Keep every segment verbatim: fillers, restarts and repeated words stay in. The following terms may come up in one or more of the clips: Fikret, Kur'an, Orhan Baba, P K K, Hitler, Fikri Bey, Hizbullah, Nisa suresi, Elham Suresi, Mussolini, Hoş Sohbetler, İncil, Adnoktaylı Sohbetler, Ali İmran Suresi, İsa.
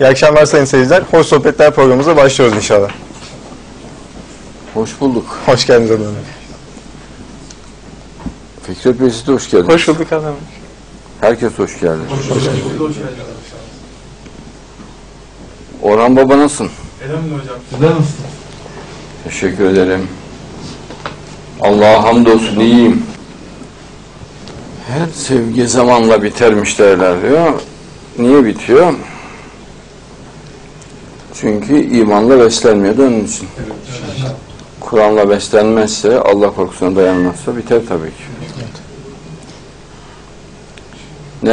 İyi akşamlar sayın seyirciler. Hoş Sohbetler programımıza başlıyoruz inşallah. Hoş bulduk. Hoş geldiniz efendim. Fikri Bey, siz de hoş geldiniz. Hoş bulduk efendim. Herkes hoş geldi. Hoş, hoş geldiniz. Hoş geldiniz. Orhan Baba, nasılsın? Elhamdülillah hocam. Siz de nasılsınız? Teşekkür ederim. Allah'a hamdolsun iyiyim. Her sevgi zamanla bitermiş derler diyor. Niye bitiyor? Çünkü imanla beslenmiyordu onun için. Evet. Kur'an'la beslenmezse, Allah korkusuna dayanmazsa biter tabii ki. Evet.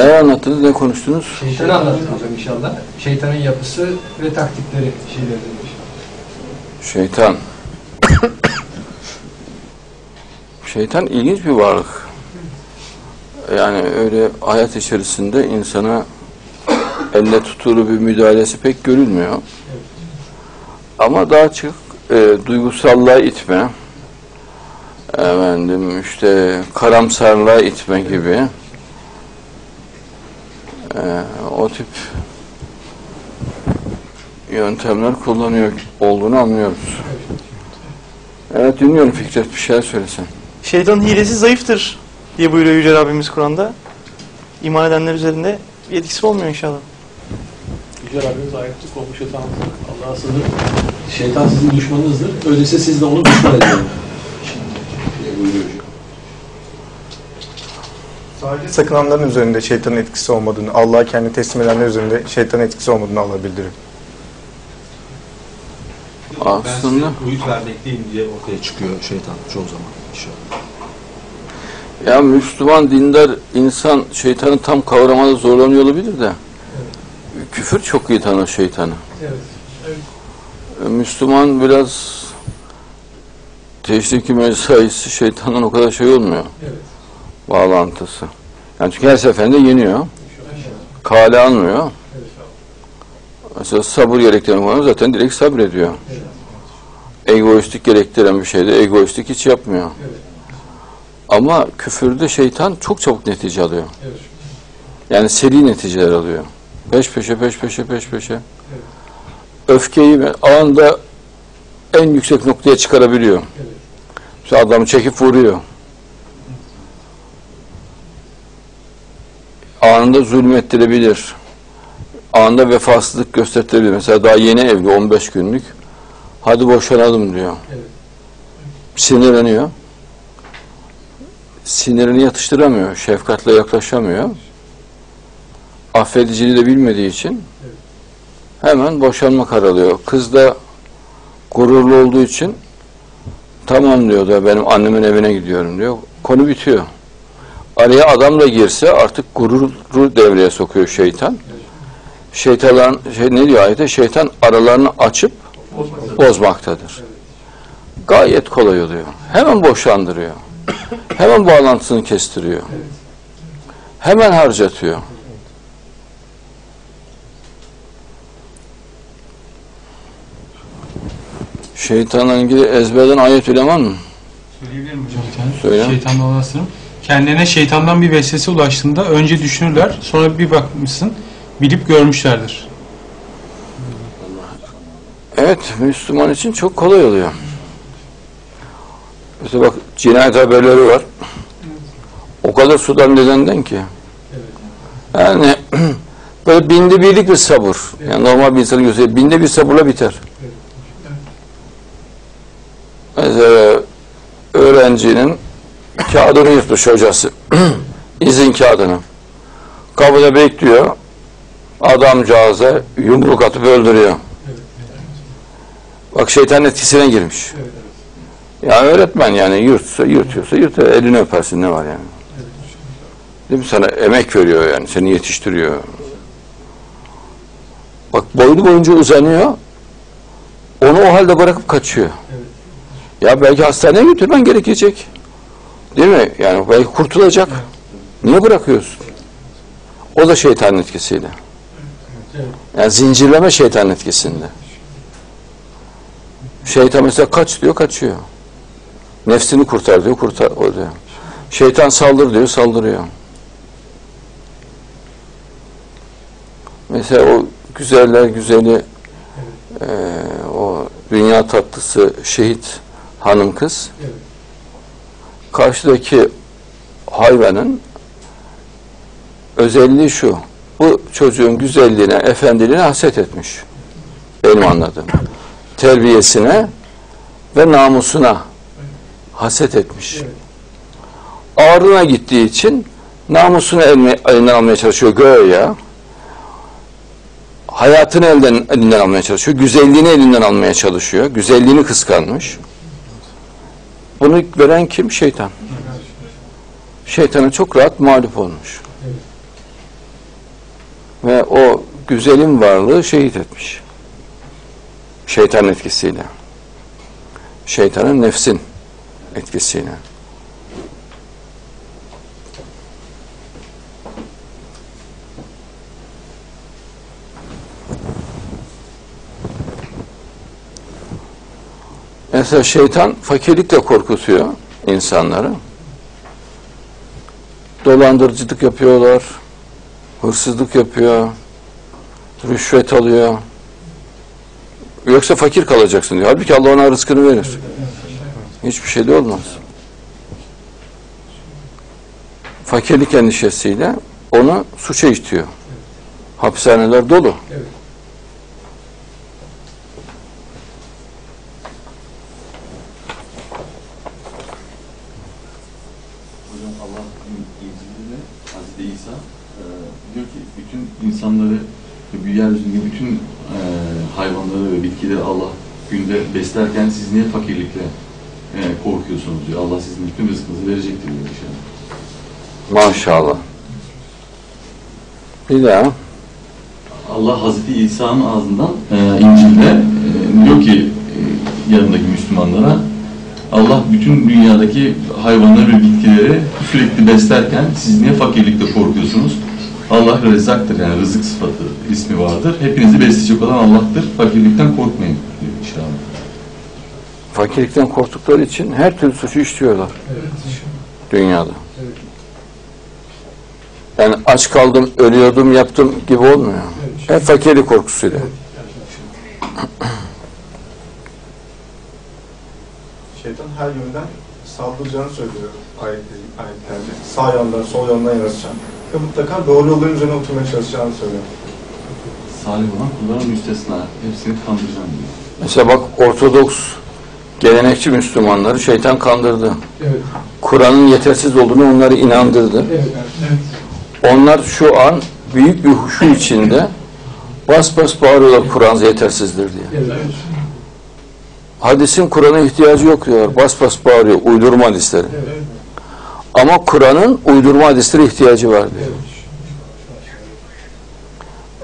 Ne anlattınız, ne konuştunuz? Şeytanı anlattınız hocam inşallah. Şeytanın yapısı ve taktikleri şeyleri inşallah. Şeytan. Şeytan ilginç bir varlık. Yani öyle hayat içerisinde insana elle tutulu bir müdahalesi pek görülmüyor. Evet. Ama daha çok e, duygusallığa itme, efendim işte karamsarlığa itme gibi e, o tip yöntemler kullanıyor olduğunu anlıyoruz. Evet, dinliyorum Fikret, bir şeyler söylesen. Şeytanın hilesi zayıftır diye buyuruyor Yüce Rabbimiz Kur'an'da. İman edenler üzerinde bir etkisi olmuyor inşallah. Yüce Rabbimiz ayıptı, kovmuş yatağınızı. Allah'a sığınır. Şeytan sizin düşmanınızdır. Öyleyse siz de onu düşman edin. Sadece sakınanların üzerinde şeytanın etkisi olmadığını, Allah'a kendi teslim edenler üzerinde şeytanın etkisi olmadığını Allah bildirir. Aslında ben uyut vermekteyim diye ortaya çıkıyor şeytan çoğu zaman inşallah. Ya Müslüman, dindar insan şeytanı tam kavramada zorlanıyor olabilir de. Küfür çok iyi tanır şeytanı. Evet, evet. Müslüman biraz teşrik-i mesaisi şeytanın o kadar şey olmuyor. Evet. Bağlantısı. Yani çünkü her seferinde yeniyor. Evet. Kale almıyor. Evet. Mesela sabır gerektiren konu zaten direkt sabrediyor. Evet. Egoistlik gerektiren bir şeyde egoistlik hiç yapmıyor. Evet. Ama küfürde şeytan çok çabuk netice alıyor. Evet. Yani seri neticeler alıyor. Peş peşe, peş peşe, peş peşe. Evet. Öfkeyi anında en yüksek noktaya çıkarabiliyor. Evet. Mesela adamı çekip vuruyor. Evet. Anında zulmettirebilir. Anında vefasızlık gösterebilir. Mesela daha yeni evli, on beş günlük. Hadi boşanalım diyor. Evet. Sinirleniyor. Sinirini yatıştıramıyor, şefkatle yaklaşamıyor. Affediciliği de bilmediği için hemen boşanma kararı alıyor. Kız da gururlu olduğu için tamam diyor da benim annemin evine gidiyorum diyor. Konu bitiyor. Araya adam da girse artık gururu devreye sokuyor şeytan. Şeytan şey, ne diyor ayette? Şeytan aralarını açıp bozmaktadır. Gayet kolay oluyor. Hemen boşandırıyor. Hemen bağlantısını kestiriyor. Hemen harcatıyor. Şeytanla ilgili ezberden ayet uleman mı? Söyleyebilir miyim hocam? Söyle. Şeytanla olasın. Kendine şeytandan bir vesvese ulaştığında önce düşünürler, sonra bir bakmışsın, bilip görmüşlerdir. Evet, Müslüman için çok kolay oluyor. Mesela bak, cinayet haberleri var. O kadar sudan nedenden ki. Yani böyle binde birlik bir sabır. Yani normal bir insanın gösteriyor. Binde bir sabırla biter. Mesela öğrencinin kağıdını yırtmış hocası. İzin kağıdını. Kapıda bekliyor. Adamcağıza yumruk atıp öldürüyor. Bak, şeytanın etkisine girmiş. Yani öğretmen yani yırtsa, yırtıyorsa yırt, elini öpersin, ne var yani. Değil mi? Sana emek veriyor yani, seni yetiştiriyor. Bak, boynu boyunca uzanıyor. Onu o halde bırakıp kaçıyor. Ya belki hastaneye götürmen gerekecek. Değil mi? Yani belki kurtulacak. Niye bırakıyorsun? O da şeytanın etkisiyle. Yani zincirleme şeytanın etkisinde. Şeytan mesela kaç diyor, kaçıyor. Nefsini kurtar diyor, kurtar diyor. Şeytan saldır diyor, saldırıyor. Mesela o güzeller güzeli e, o dünya tatlısı şehit hanım kız karşıdaki hayvanın özelliği şu: bu çocuğun güzelliğine, efendiliğine haset etmiş. Benim anladığım. Terbiyesine ve namusuna haset etmiş. Ağrına gittiği için namusunu eline, elinden almaya çalışıyor göğe. Hayatını elden, elinden almaya çalışıyor. Güzelliğini elinden almaya çalışıyor. Güzelliğini kıskanmış. Bunu veren kim? Şeytan. Şeytana çok rahat mağlup olmuş. Ve o güzelin varlığı şehit etmiş. Şeytanın etkisiyle. Şeytanın, nefsin etkisiyle. Mesela şeytan fakirlikle korkutuyor insanları. Dolandırıcılık yapıyorlar. Hırsızlık yapıyor, rüşvet alıyor. Yoksa fakir kalacaksın diyor. Halbuki Allah ona rızkını verir. Hiçbir şey de olmaz. Fakirlik endişesiyle onu suça itiyor. Hapishaneler dolu. İnsanları, yeryüzündeki bütün e, hayvanları ve bitkileri Allah günde beslerken siz niye fakirlikle e, korkuyorsunuz diyor. Allah sizin bütün rızkınızı verecektir diyor inşallah. Maşallah. Bir daha. Allah Hazreti İsa'nın ağzından e, İncil'de e, diyor ki e, yanındaki Müslümanlara, Allah bütün dünyadaki hayvanları ve bitkileri sürekli beslerken siz niye fakirlikle korkuyorsunuz? Allah Rezzak'tır, yani rızık sıfatı ismi vardır. Hepinizi besleyecek olan Allah'tır. Fakirlikten korkmayın diyor inşallah. Fakirlikten korktukları için her türlü suçu işliyorlar. Evet. Dünyada. Evet. Yani aç kaldım, ölüyordum, yaptım gibi olmuyor. Evet. Hep fakirlik korkusuyla. Evet. Şeytan her yönden saldıracağını söylüyor ayetlerde. Sağ yandan, sol yandan yarışacağım. Ve mutlaka doğru yolların üzerine oturmaya çalışacağını söylüyor. Salih olan kulların müstesna. Hepsini kandıracağım diyor. Mesela bak, Ortodoks gelenekçi Müslümanları şeytan kandırdı. Evet. Kur'an'ın yetersiz olduğunu onları inandırdı. Evet. Evet. Onlar şu an büyük bir huşu içinde bas bas bağırıyorlar, Kur'an yetersizdir diye. Evet. Hadisin Kur'an'a ihtiyacı yok diyorlar. Bas bas bağırıyor. Uydurma hadisleri. Evet. Ama Kur'an'ın uydurma hadislere ihtiyacı var diyor.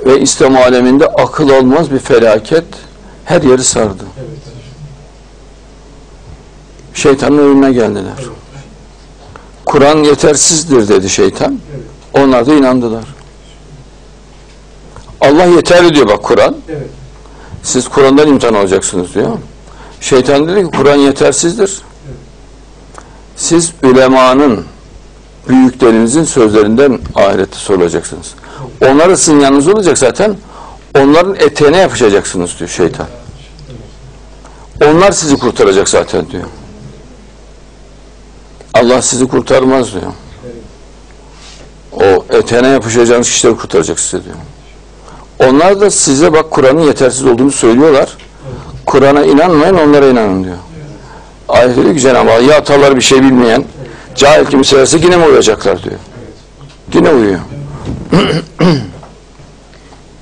Evet. Ve İslam aleminde akıl almaz bir felaket her yeri sardı. Evet. Şeytanın önüne geldiler. Evet. Kur'an yetersizdir dedi şeytan. Evet. Onlar da inandılar. Allah yeterli diyor bak Kur'an. Evet. Siz Kur'an'dan imtihan olacaksınız diyor. Şeytan dedi ki Kur'an yetersizdir. Siz ülemanın, büyüklerinizin sözlerinden ahirette sorulacaksınız. Onlara sizin yanınız olacak zaten. Onların eteğine yapışacaksınız diyor şeytan. Onlar sizi kurtaracak zaten diyor. Allah sizi kurtarmaz diyor. O eteğine yapışacağınız kişileri kurtaracak size diyor. Onlar da size bak Kur'an'ın yetersiz olduğunu söylüyorlar. Kur'an'a inanmayın, onlara inanın diyor. Ayet diyor ki Cenab-ı Allah, ya atalar bir şey bilmeyen cahil kimselerse yine mi uyuyacaklar diyor. Yine uyuyor.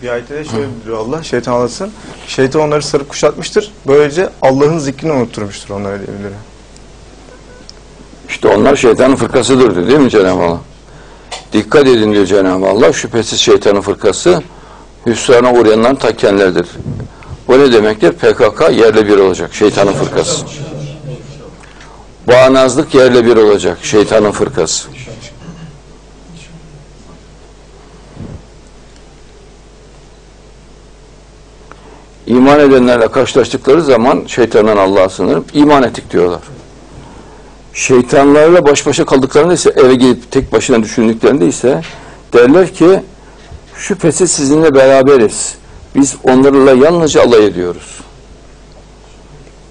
Bir ayette de şöyle diyor Allah, şeytan alasın. Şeytan onları sarıp kuşatmıştır. Böylece Allah'ın zikrini unutturmuştur onlara diyebilirim. İşte onlar şeytanın fırkasıdır diyor değil mi Cenab-ı Allah? Dikkat edin diyor Cenab-ı Allah. Şüphesiz şeytanın fırkası hüsrana uğrayanların ta kendileridir. Bu ne demektir? P K K yerle bir olacak. Şeytanın fırkası. Bağnazlık yerle bir olacak. Şeytanın fırkası. İman edenlerle karşılaştıkları zaman şeytandan Allah'a sığınırım. İman ettik diyorlar. Şeytanlarla baş başa kaldıklarında ise, eve gidip tek başına düşündüklerinde ise derler ki şüphesiz sizinle beraberiz. Biz onlarla yalnızca alay ediyoruz.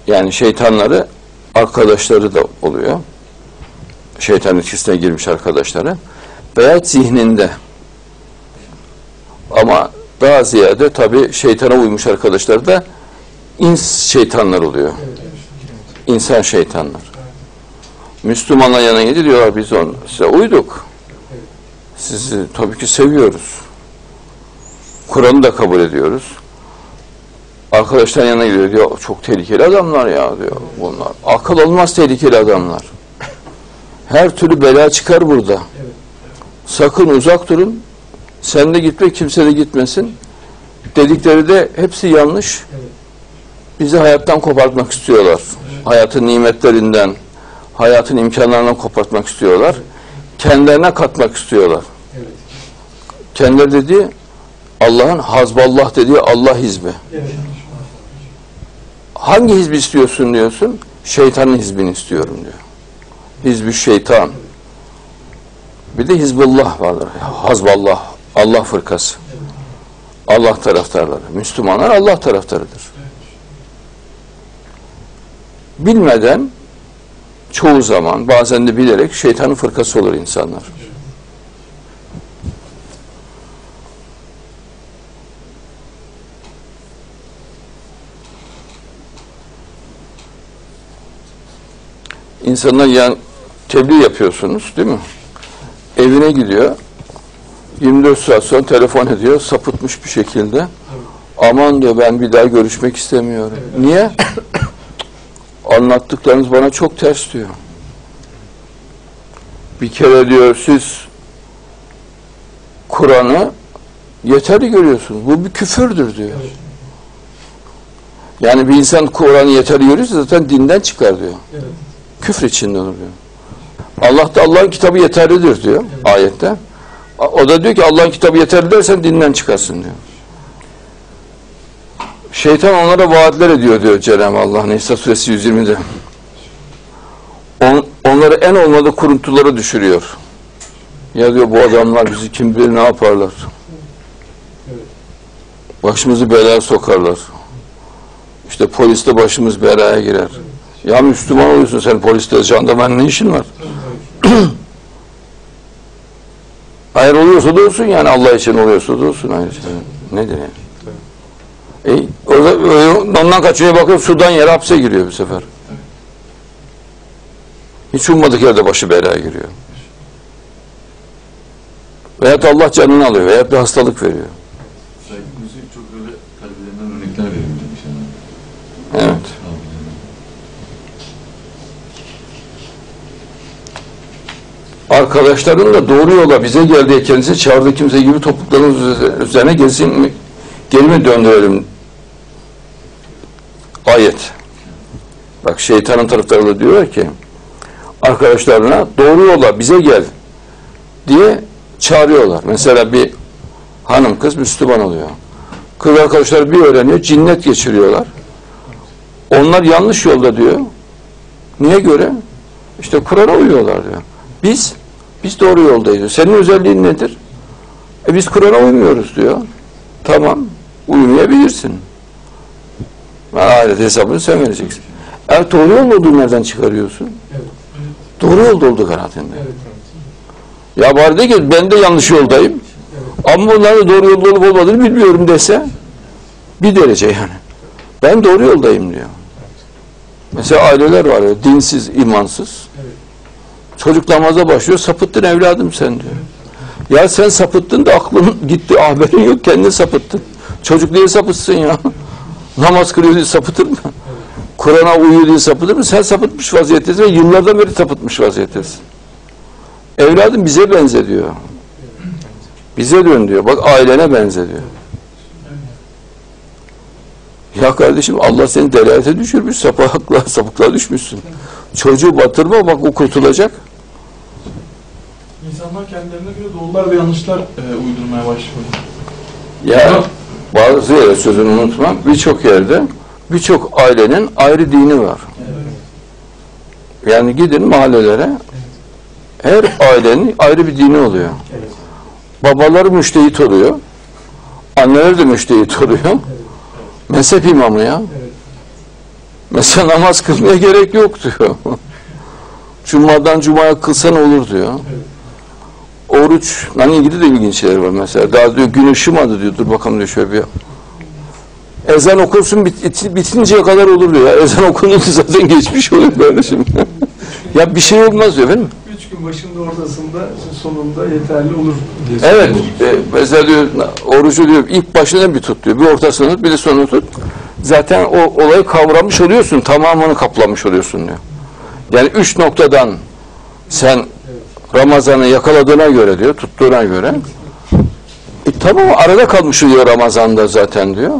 Yani şeytanları, arkadaşları da oluyor. Şeytan etkisine girmiş arkadaşları. Beyat zihninde. Ama daha ziyade tabii şeytana uymuş arkadaşlar da ins şeytanlar oluyor. İnsan şeytanlar. Müslümanlar yanına gidip diyorlar biz onu, size uyduk. Sizi tabii ki seviyoruz. Kur'an'ı da kabul ediyoruz. Arkadaşlar yanına gidiyor diyor çok tehlikeli adamlar ya diyor bunlar. Akıl olmaz tehlikeli adamlar. Her türlü bela çıkar burada. Sakın uzak durun. Sen de gitme, kimse de gitmesin. Dedikleri de hepsi yanlış. Bizi hayattan kopartmak istiyorlar. Hayatın nimetlerinden, hayatın imkanlarından kopartmak istiyorlar. Kendilerine katmak istiyorlar. Kendileri dediği Allah'ın Hazballah dediği Allah hizbi. Hangi hizbi istiyorsun diyorsun? Şeytanın hizbini istiyorum diyor. Hizbi şeytan. Bir de Hizbullah vardır. Hazballah. Allah fırkası. Allah taraftarları. Müslümanlar Allah taraftarıdır. Bilmeden çoğu zaman bazen de bilerek şeytanın fırkası olur insanlar. İnsanlar yani tebliğ yapıyorsunuz değil mi? Evine gidiyor. yirmi dört saat sonra telefon ediyor. Sapıtmış bir şekilde. Evet. Aman diyor ben bir daha görüşmek istemiyorum. Evet. Niye? Anlattıklarınız bana çok ters diyor. Bir kere diyor siz Kur'an'ı yeterli görüyorsunuz. Bu bir küfürdür diyor. Evet. Yani bir insan Kur'an'ı yeterli görüyorsa zaten dinden çıkar diyor. Evet. Küfür içinde olur diyor. Allah da Allah'ın kitabı yeterlidir diyor evet. Ayette. O da diyor ki Allah'ın kitabı yeterli dersen dinden çıkarsın diyor. Şeytan onlara vaatler ediyor diyor Cenab-ı Allah Nisa suresi yüz yirmide. On, onları en olmadığı kuruntulara düşürüyor. Ya diyor bu adamlar bizi kim bilir ne yaparlar. Başımızı belaya sokarlar. İşte poliste başımız belaya girer. Ya Müslüman oluyorsun sen poliste, jandarmanın ne işin var? Hayır oluyorsa da olsun yani Allah için oluyorsa da olsun. Hayır. Nedir yani? E, orada, ondan kaçıyor bakıyor sudan yere hapse giriyor bu sefer. Hiç ummadık yerde başı belaya giriyor. Veyahut Allah canını alıyor veyahut bir hastalık veriyor. Çok böyle kalbilerinden örnekler veriyor. Evet. Arkadaşların da doğru yola bize geldiği kendisi çağırdığı kimse gibi toplulukların üzerine gelsin mi, geri mi döndürelim? Ayet. Bak şeytanın taraftarları diyor ki arkadaşlarına doğru yola bize gel diye çağırıyorlar. Mesela bir hanım kız Müslüman oluyor. Kız arkadaşlar bir öğreniyor, cinnet geçiriyorlar. Onlar yanlış yolda diyor. Niye göre? İşte Kur'an'a uyuyorlar diyor. Biz Biz doğru yoldayız. Senin özelliğin nedir? E biz Kur'an'a uymuyoruz diyor. Tamam, uymayabilirsin. Ahiret hesabını sen vereceksin. Evet, doğru yolda olduğunu nereden çıkarıyorsun? Evet, evet. Doğru yolda olduk hayatında. Evet, evet. Ya bari de ki ben de yanlış yoldayım. Evet. Ama bunların doğru yolda olup olmadığını bilmiyorum dese bir derece yani. Ben doğru yoldayım diyor. Evet. Mesela aileler var ya, dinsiz, imansız. Evet. Çocuk namaza başlıyor, sapıttın evladım sen diyor. Ya sen sapıttın da aklın gitti, haberin yok, kendin sapıttın. Çocuk niye sapıtsın ya? Namaz kılıyor diye sapıtır mı? Kur'an'a uyuyor diye sapıtır mı? Sen sapıtmış vaziyettesin ve yıllardan beri sapıtmış vaziyettesin. Evladım bize benze diyor. Bize dön diyor, bak ailene benze diyor. Ya kardeşim Allah seni delalete düşürmüş, sapıklığa, sapıklığa düşmüşsün. Çocuğu batırma, bak o kurtulacak. İnsanlar kendilerine göre doğrular ve yanlışlar e, uydurmaya başlıyor. Ya bazı yere sözünü unutma, birçok yerde birçok ailenin ayrı dini var. Evet. Yani gidin mahallelere, her ailenin ayrı bir dini oluyor. Evet. Babalar müştehit oluyor, Anneler de müştehit oluyor. Mezhep imamı ya. Mesela namaz kılmaya gerek yok diyor. Cuma'dan Cuma'ya kılsan olur diyor. Oruç, hani ilgili de ilginç şeyler var mesela. Daha diyor gün ışımadı diyor. Dur bakalım diyor şöyle bir. Ezan okunsun bit, bitinceye kadar olur diyor. Ya. Ezan okununca zaten geçmiş oluyor böyle şimdi. Ya bir şey olmaz diyor efendim. Üç gün başında ortasında sonunda yeterli olur diye. Evet. E, mesela diyor orucu diyor ilk başına bir tut diyor. Bir ortasını tut bir de sonunu tut. Zaten o olayı kavramış oluyorsun. Tamamını kaplamış oluyorsun diyor. Yani üç noktadan sen Ramazan'ı yakaladığına göre diyor, tuttuğuna göre. E tamam arada kalmış oluyor Ramazan'da zaten diyor.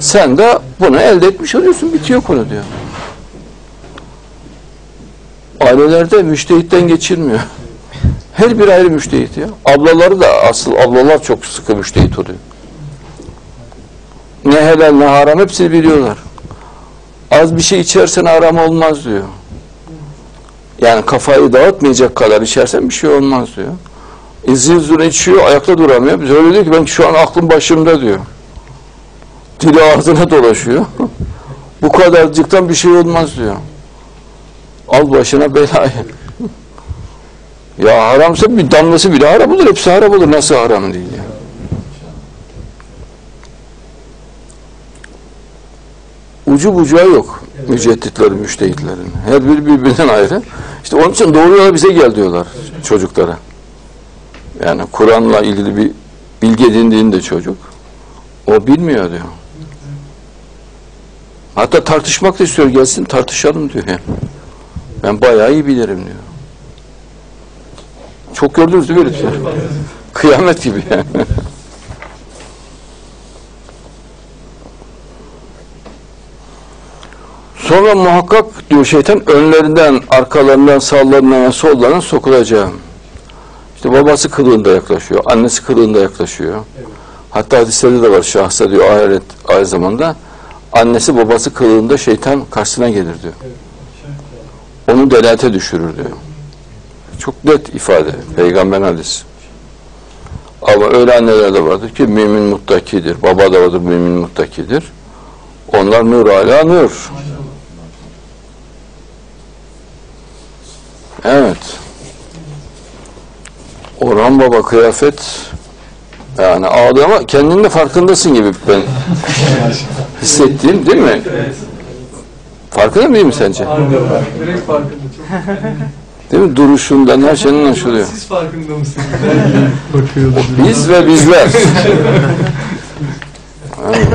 Sen de bunu elde etmiş oluyorsun, bitiyor konu diyor. Ailelerde müştehitten geçilmiyor. Her bir ayrı müştehit ya. Ablaları da asıl, ablalar çok sıkı müştehit oluyor. Ne helal ne haram hepsini biliyorlar. Az bir şey içersen haram olmaz diyor. Yani kafayı dağıtmayacak kadar içersen bir şey olmaz diyor. İzin zura içiyor, ayakta duramıyor. Biz öyle diyor ki ben şu an aklım başımda diyor. Dili ağzına dolaşıyor. Bu kadarcıktan bir şey olmaz diyor. Al başına belayı. Ya haramsa bir damlası bile haram olur, hepsi haram olur. Nasıl haram değil ya? Ucu bucağı yok. Mücedditlerin, müştehitlerin. Her biri birbirinden ayrı. İşte onun için doğru yola bize gel diyorlar çocuklara. Yani Kur'an'la ilgili bir bilgi edindiğinde çocuk o bilmiyor diyor. Hatta tartışmak da istiyor. Gelsin tartışalım diyor. Ben bayağı iyi bilirim diyor. Çok gördünüz değil mi? Kıyamet gibi yani. Sonra muhakkak diyor şeytan önlerinden, arkalarından, sağlarından ve sollarından sokulacağım. İşte babası kılığında yaklaşıyor, annesi kılığında yaklaşıyor. Evet. Hatta hadislerde de var şahsa diyor ahiret aynı zamanda annesi babası kılığında şeytan karşısına gelir diyor. Evet. Onu delate düşürür diyor. Çok net ifade peygamber hadisi. Ama öyle anneler de vardır ki mümin muttakidir, baba da vardır mümin muttakidir. Onlar nur âlâ nur. Evet. Orhan Baba kıyafet yani ağda ama kendin de farkındasın gibi ben hissettiğim değil mi? Farkında mıyım sence? Direkt farkında. Değil mi? Duruşundan her şeyden anlaşılıyor. Siz farkında mısınız? Biz ve bizler. Evet.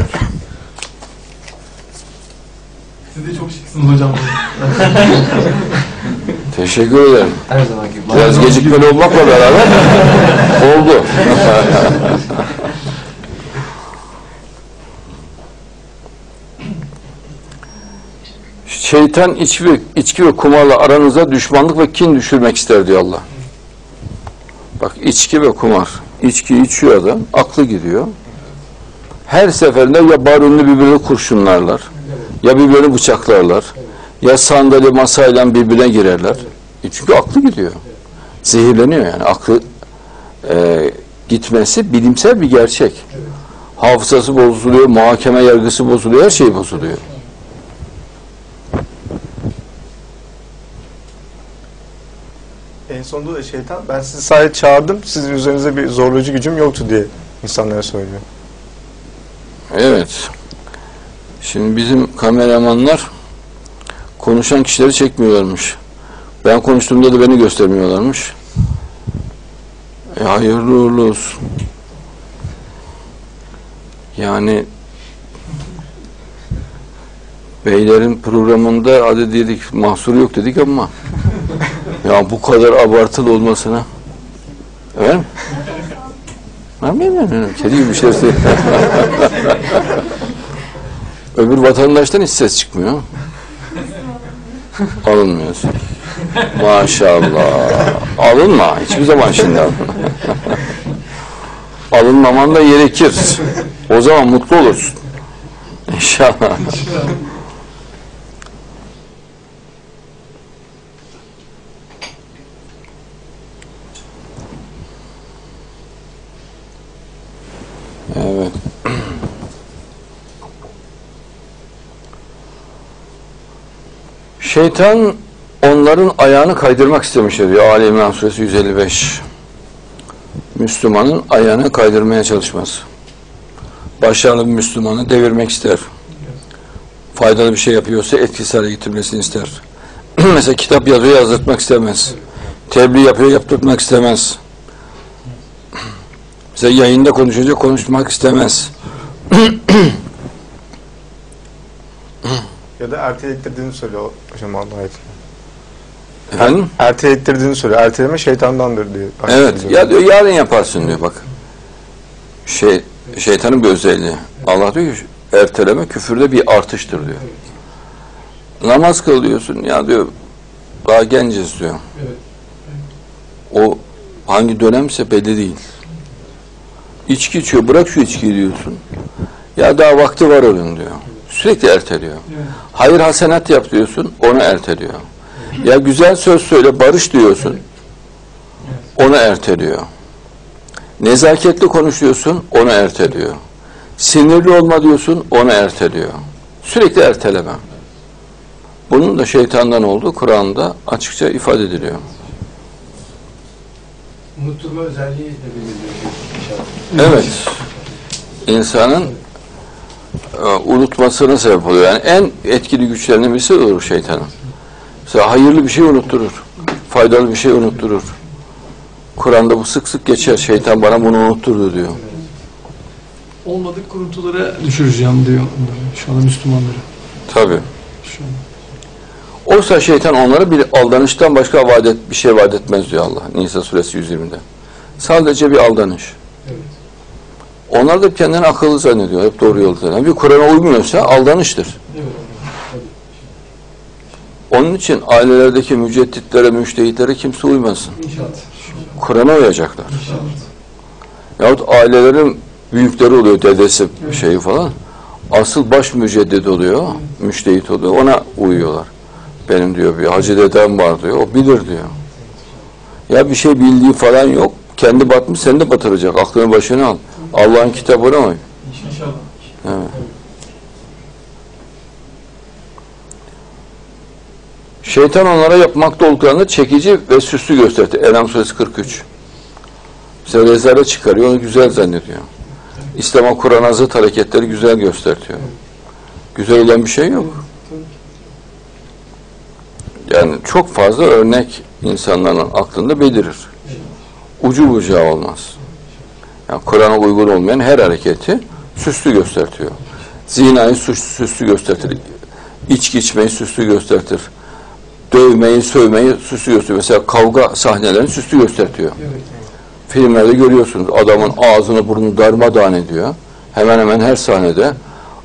Siz de çok şıksınız hocam. Teşekkür ederim. Her zamanki biraz gecikmeli olmakla beraber oldu. Şeytan içki, içki ve kumarla aranıza düşmanlık ve kin düşürmek ister diyor Allah. Bak içki ve kumar. İçki içiyor adam, aklı gidiyor. Her seferinde ya barunlu birbirini kurşunlarlar, ya birbirini bıçaklarlar, ya sandalye masayla birbirine girerler. E çünkü aklı gidiyor. Zehirleniyor yani. Aklı e, gitmesi bilimsel bir gerçek. Hafızası bozuluyor, muhakeme yargısı bozuluyor, her şey bozuluyor. En sonunda da şeytan, ben sizi sadece çağırdım, sizin üzerinize bir zorlayıcı gücüm yoktu diye insanlara söylüyor. Evet. Şimdi bizim kameramanlar konuşan kişileri çekmiyorlarmış. Ben konuştuğumda da beni göstermiyorlarmış. E, hayırlı uğurlu olsun. Yani beylerin programında adı dedik, mahsuru yok dedik ama ya bu kadar abartılı olmasına evet mi? Kedi gibi bir şey. Öbür vatandaştan hiç ses çıkmıyor. Alınmıyorsun. Maşallah. Alınma. Hiçbir zaman şimdi alınma. Alınmaman da gerekir. O zaman mutlu olursun. İnşallah. Evet. Şeytan onların ayağını kaydırmak istemiştir diyor Ali İmran Suresi yüz elli beş. Müslümanın ayağını kaydırmaya çalışmaz. Başarılı bir Müslümanı devirmek ister. Faydalı bir şey yapıyorsa etkisiz hale getirmesini ister. Mesela kitap yazıyor, yazdırtmak istemez. Tebliğ yapıyor, yaptırtmak istemez. Mesela yayında konuşunca konuşmak istemez. Ya da ertelettirdiğini söylüyor hocam Allah'a ait. Efendim? Ertelettirdiğini söylüyor. Erteleme şeytandandır diyor. Evet. Diyor. Ya diyor yarın yaparsın diyor bak. Şey, şeytanın bir özelliği. Allah diyor ki erteleme küfürde bir artıştır diyor. Evet. Namaz kılıyorsun ya diyor daha genciz diyor. Evet. O hangi dönemse belli değil. İçki içiyor, bırak şu içkiyi diyorsun. Ya daha vakti var ölüm diyor. Sürekli erteliyor. Evet. Hayır hasenat yap diyorsun, onu erteliyor. Evet. Ya güzel söz söyle, barış diyorsun, evet. Evet. Onu erteliyor. Nezaketli konuş diyorsun, onu erteliyor. Sinirli olma diyorsun, onu erteliyor. Sürekli erteleme. Bunun da şeytandan olduğu Kur'an'da açıkça ifade ediliyor. Unutturma özelliği de belirliyor. Evet. İnsanın unutmasına sebep oluyor. Yani en etkili güçlerinden birisi olur şeytanın. Mesela hayırlı bir şey unutturur. Faydalı bir şey unutturur. Kur'an'da bu sık sık geçer. Şeytan bana bunu unutturdu diyor. Olmadık kuruntulara düşüreceğim diyor şu anda Müslümanları. Tabii. Oysa şeytan onlara bir aldanıştan başka vaat et, bir şey vaat etmez diyor Allah. Nisa suresi yüz yirmide. Sadece bir aldanış. Evet. Onlar da kendini akıllı zannediyor. Hep doğru yolda zannediyor. Bir Kur'an'a uymuyorsa aldanıştır. Evet. Onun için ailelerdeki mücedditlere, müçtehitlere kimse uymasın. Kur'an'a uyacaklar. İnşallah. Yahut ailelerin büyükleri oluyor, dedesi evet. şeyi falan. Asıl baş müceddit oluyor, evet. müçtehit oluyor. Ona uyuyorlar. Benim diyor bir hacı dedem var diyor. O bilir diyor. Ya bir şey bildiği falan yok. Kendi batmış, seni de batıracak. Aklını başına al. Allah'ın kitabına uy. İnşallah. Evet. Şeytan onlara yapmakta olduklarını çekici ve süslü gösterdi. Elham Suresi kırk üç. Mesela rezalet çıkarıyor, onu güzel zannediyor. İslam'a, Kur'an'a zıt hareketleri güzel gösteriyor. Güzel olan bir şey yok. Yani çok fazla örnek insanların aklında belirir. Ucu bucağı olmaz. Yani Kur'an'a uygun olmayan her hareketi süslü göstertiyor. Zinayı süslü göstertir. İçki içmeyi süslü göstertir. Dövmeyi, sövmeyi süslü gösteriyor. Mesela kavga sahnelerini süslü göstertiyor. Filmlerde görüyorsunuz. Adamın ağzını, burnunu darmadağın ediyor. Hemen hemen her sahnede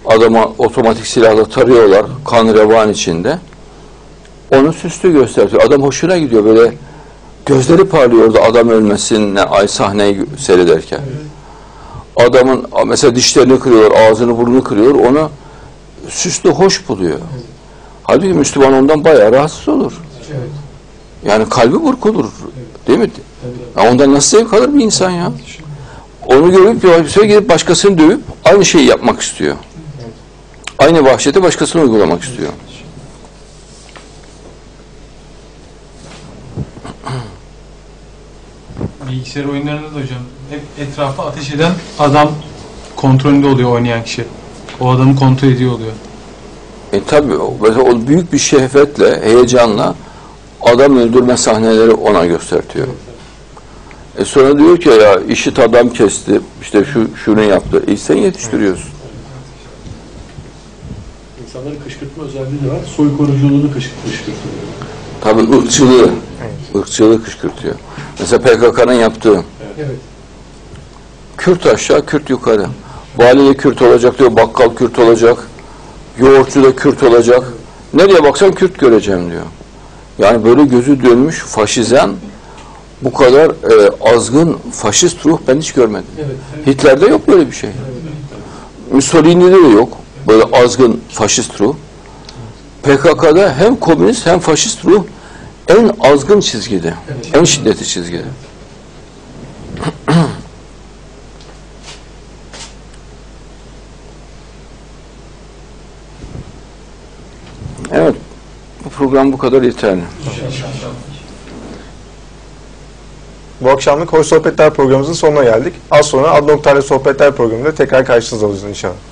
adama otomatik silahla tarıyorlar. Kan revan içinde. Onu süslü gösteriyor. Adam hoşuna gidiyor böyle. Gözleri parlıyor orada adam ölmesine ay sahneyi seyrederken. Evet. Adamın mesela dişlerini kırıyor, ağzını burnunu kırıyor. Onu süslü hoş buluyor. Evet. Halbuki Müslüman ondan bayağı rahatsız olur. Evet. Yani kalbi burkulur. Evet. Değil mi? Evet. Ya ondan nasıl zevk alır bir insan ya? Onu görüp bir gidip başkasını dövüp aynı şeyi yapmak istiyor. Evet. Aynı vahşeti başkasına uygulamak istiyor. Bilgisayar oyunlarında da hocam hep etrafa ateş eden adam kontrolünde oluyor oynayan kişi. O adamı kontrol ediyor oluyor. E tabi mesela o büyük bir şehvetle, heyecanla adam öldürme sahneleri ona göstertiyor. E sonra diyor ki ya işit adam kesti, işte şu şunu yaptı. E sen yetiştiriyorsun. İnsanları kışkırtma özelliği de var. Soykoruculuğunu kışkırtıyor. Tabi ırkçılığı. Irkçılığı kışkırtıyor. Mesela P K K'nın yaptığı. Evet. Kürt aşağı, Kürt yukarı. Vali de Kürt olacak diyor, bakkal Kürt olacak. Yoğurtçu da Kürt olacak. Nereye baksan Kürt göreceğim diyor. Yani böyle gözü dönmüş faşizan, bu kadar e, azgın faşist ruh ben hiç görmedim. Evet, evet. Hitler'de yok böyle bir şey. Evet. Mussolini'de de yok. Böyle azgın faşist ruh. P K K'da hem komünist hem faşist ruh en azgın çizgide, evet. en şiddetli çizgide. Evet. evet. Bu program bu kadar yeterli. Bu akşamlık Hoş Sohbetler programımızın sonuna geldik. Az sonra Adnoktaylı Sohbetler programında tekrar karşınızda olacağız inşallah.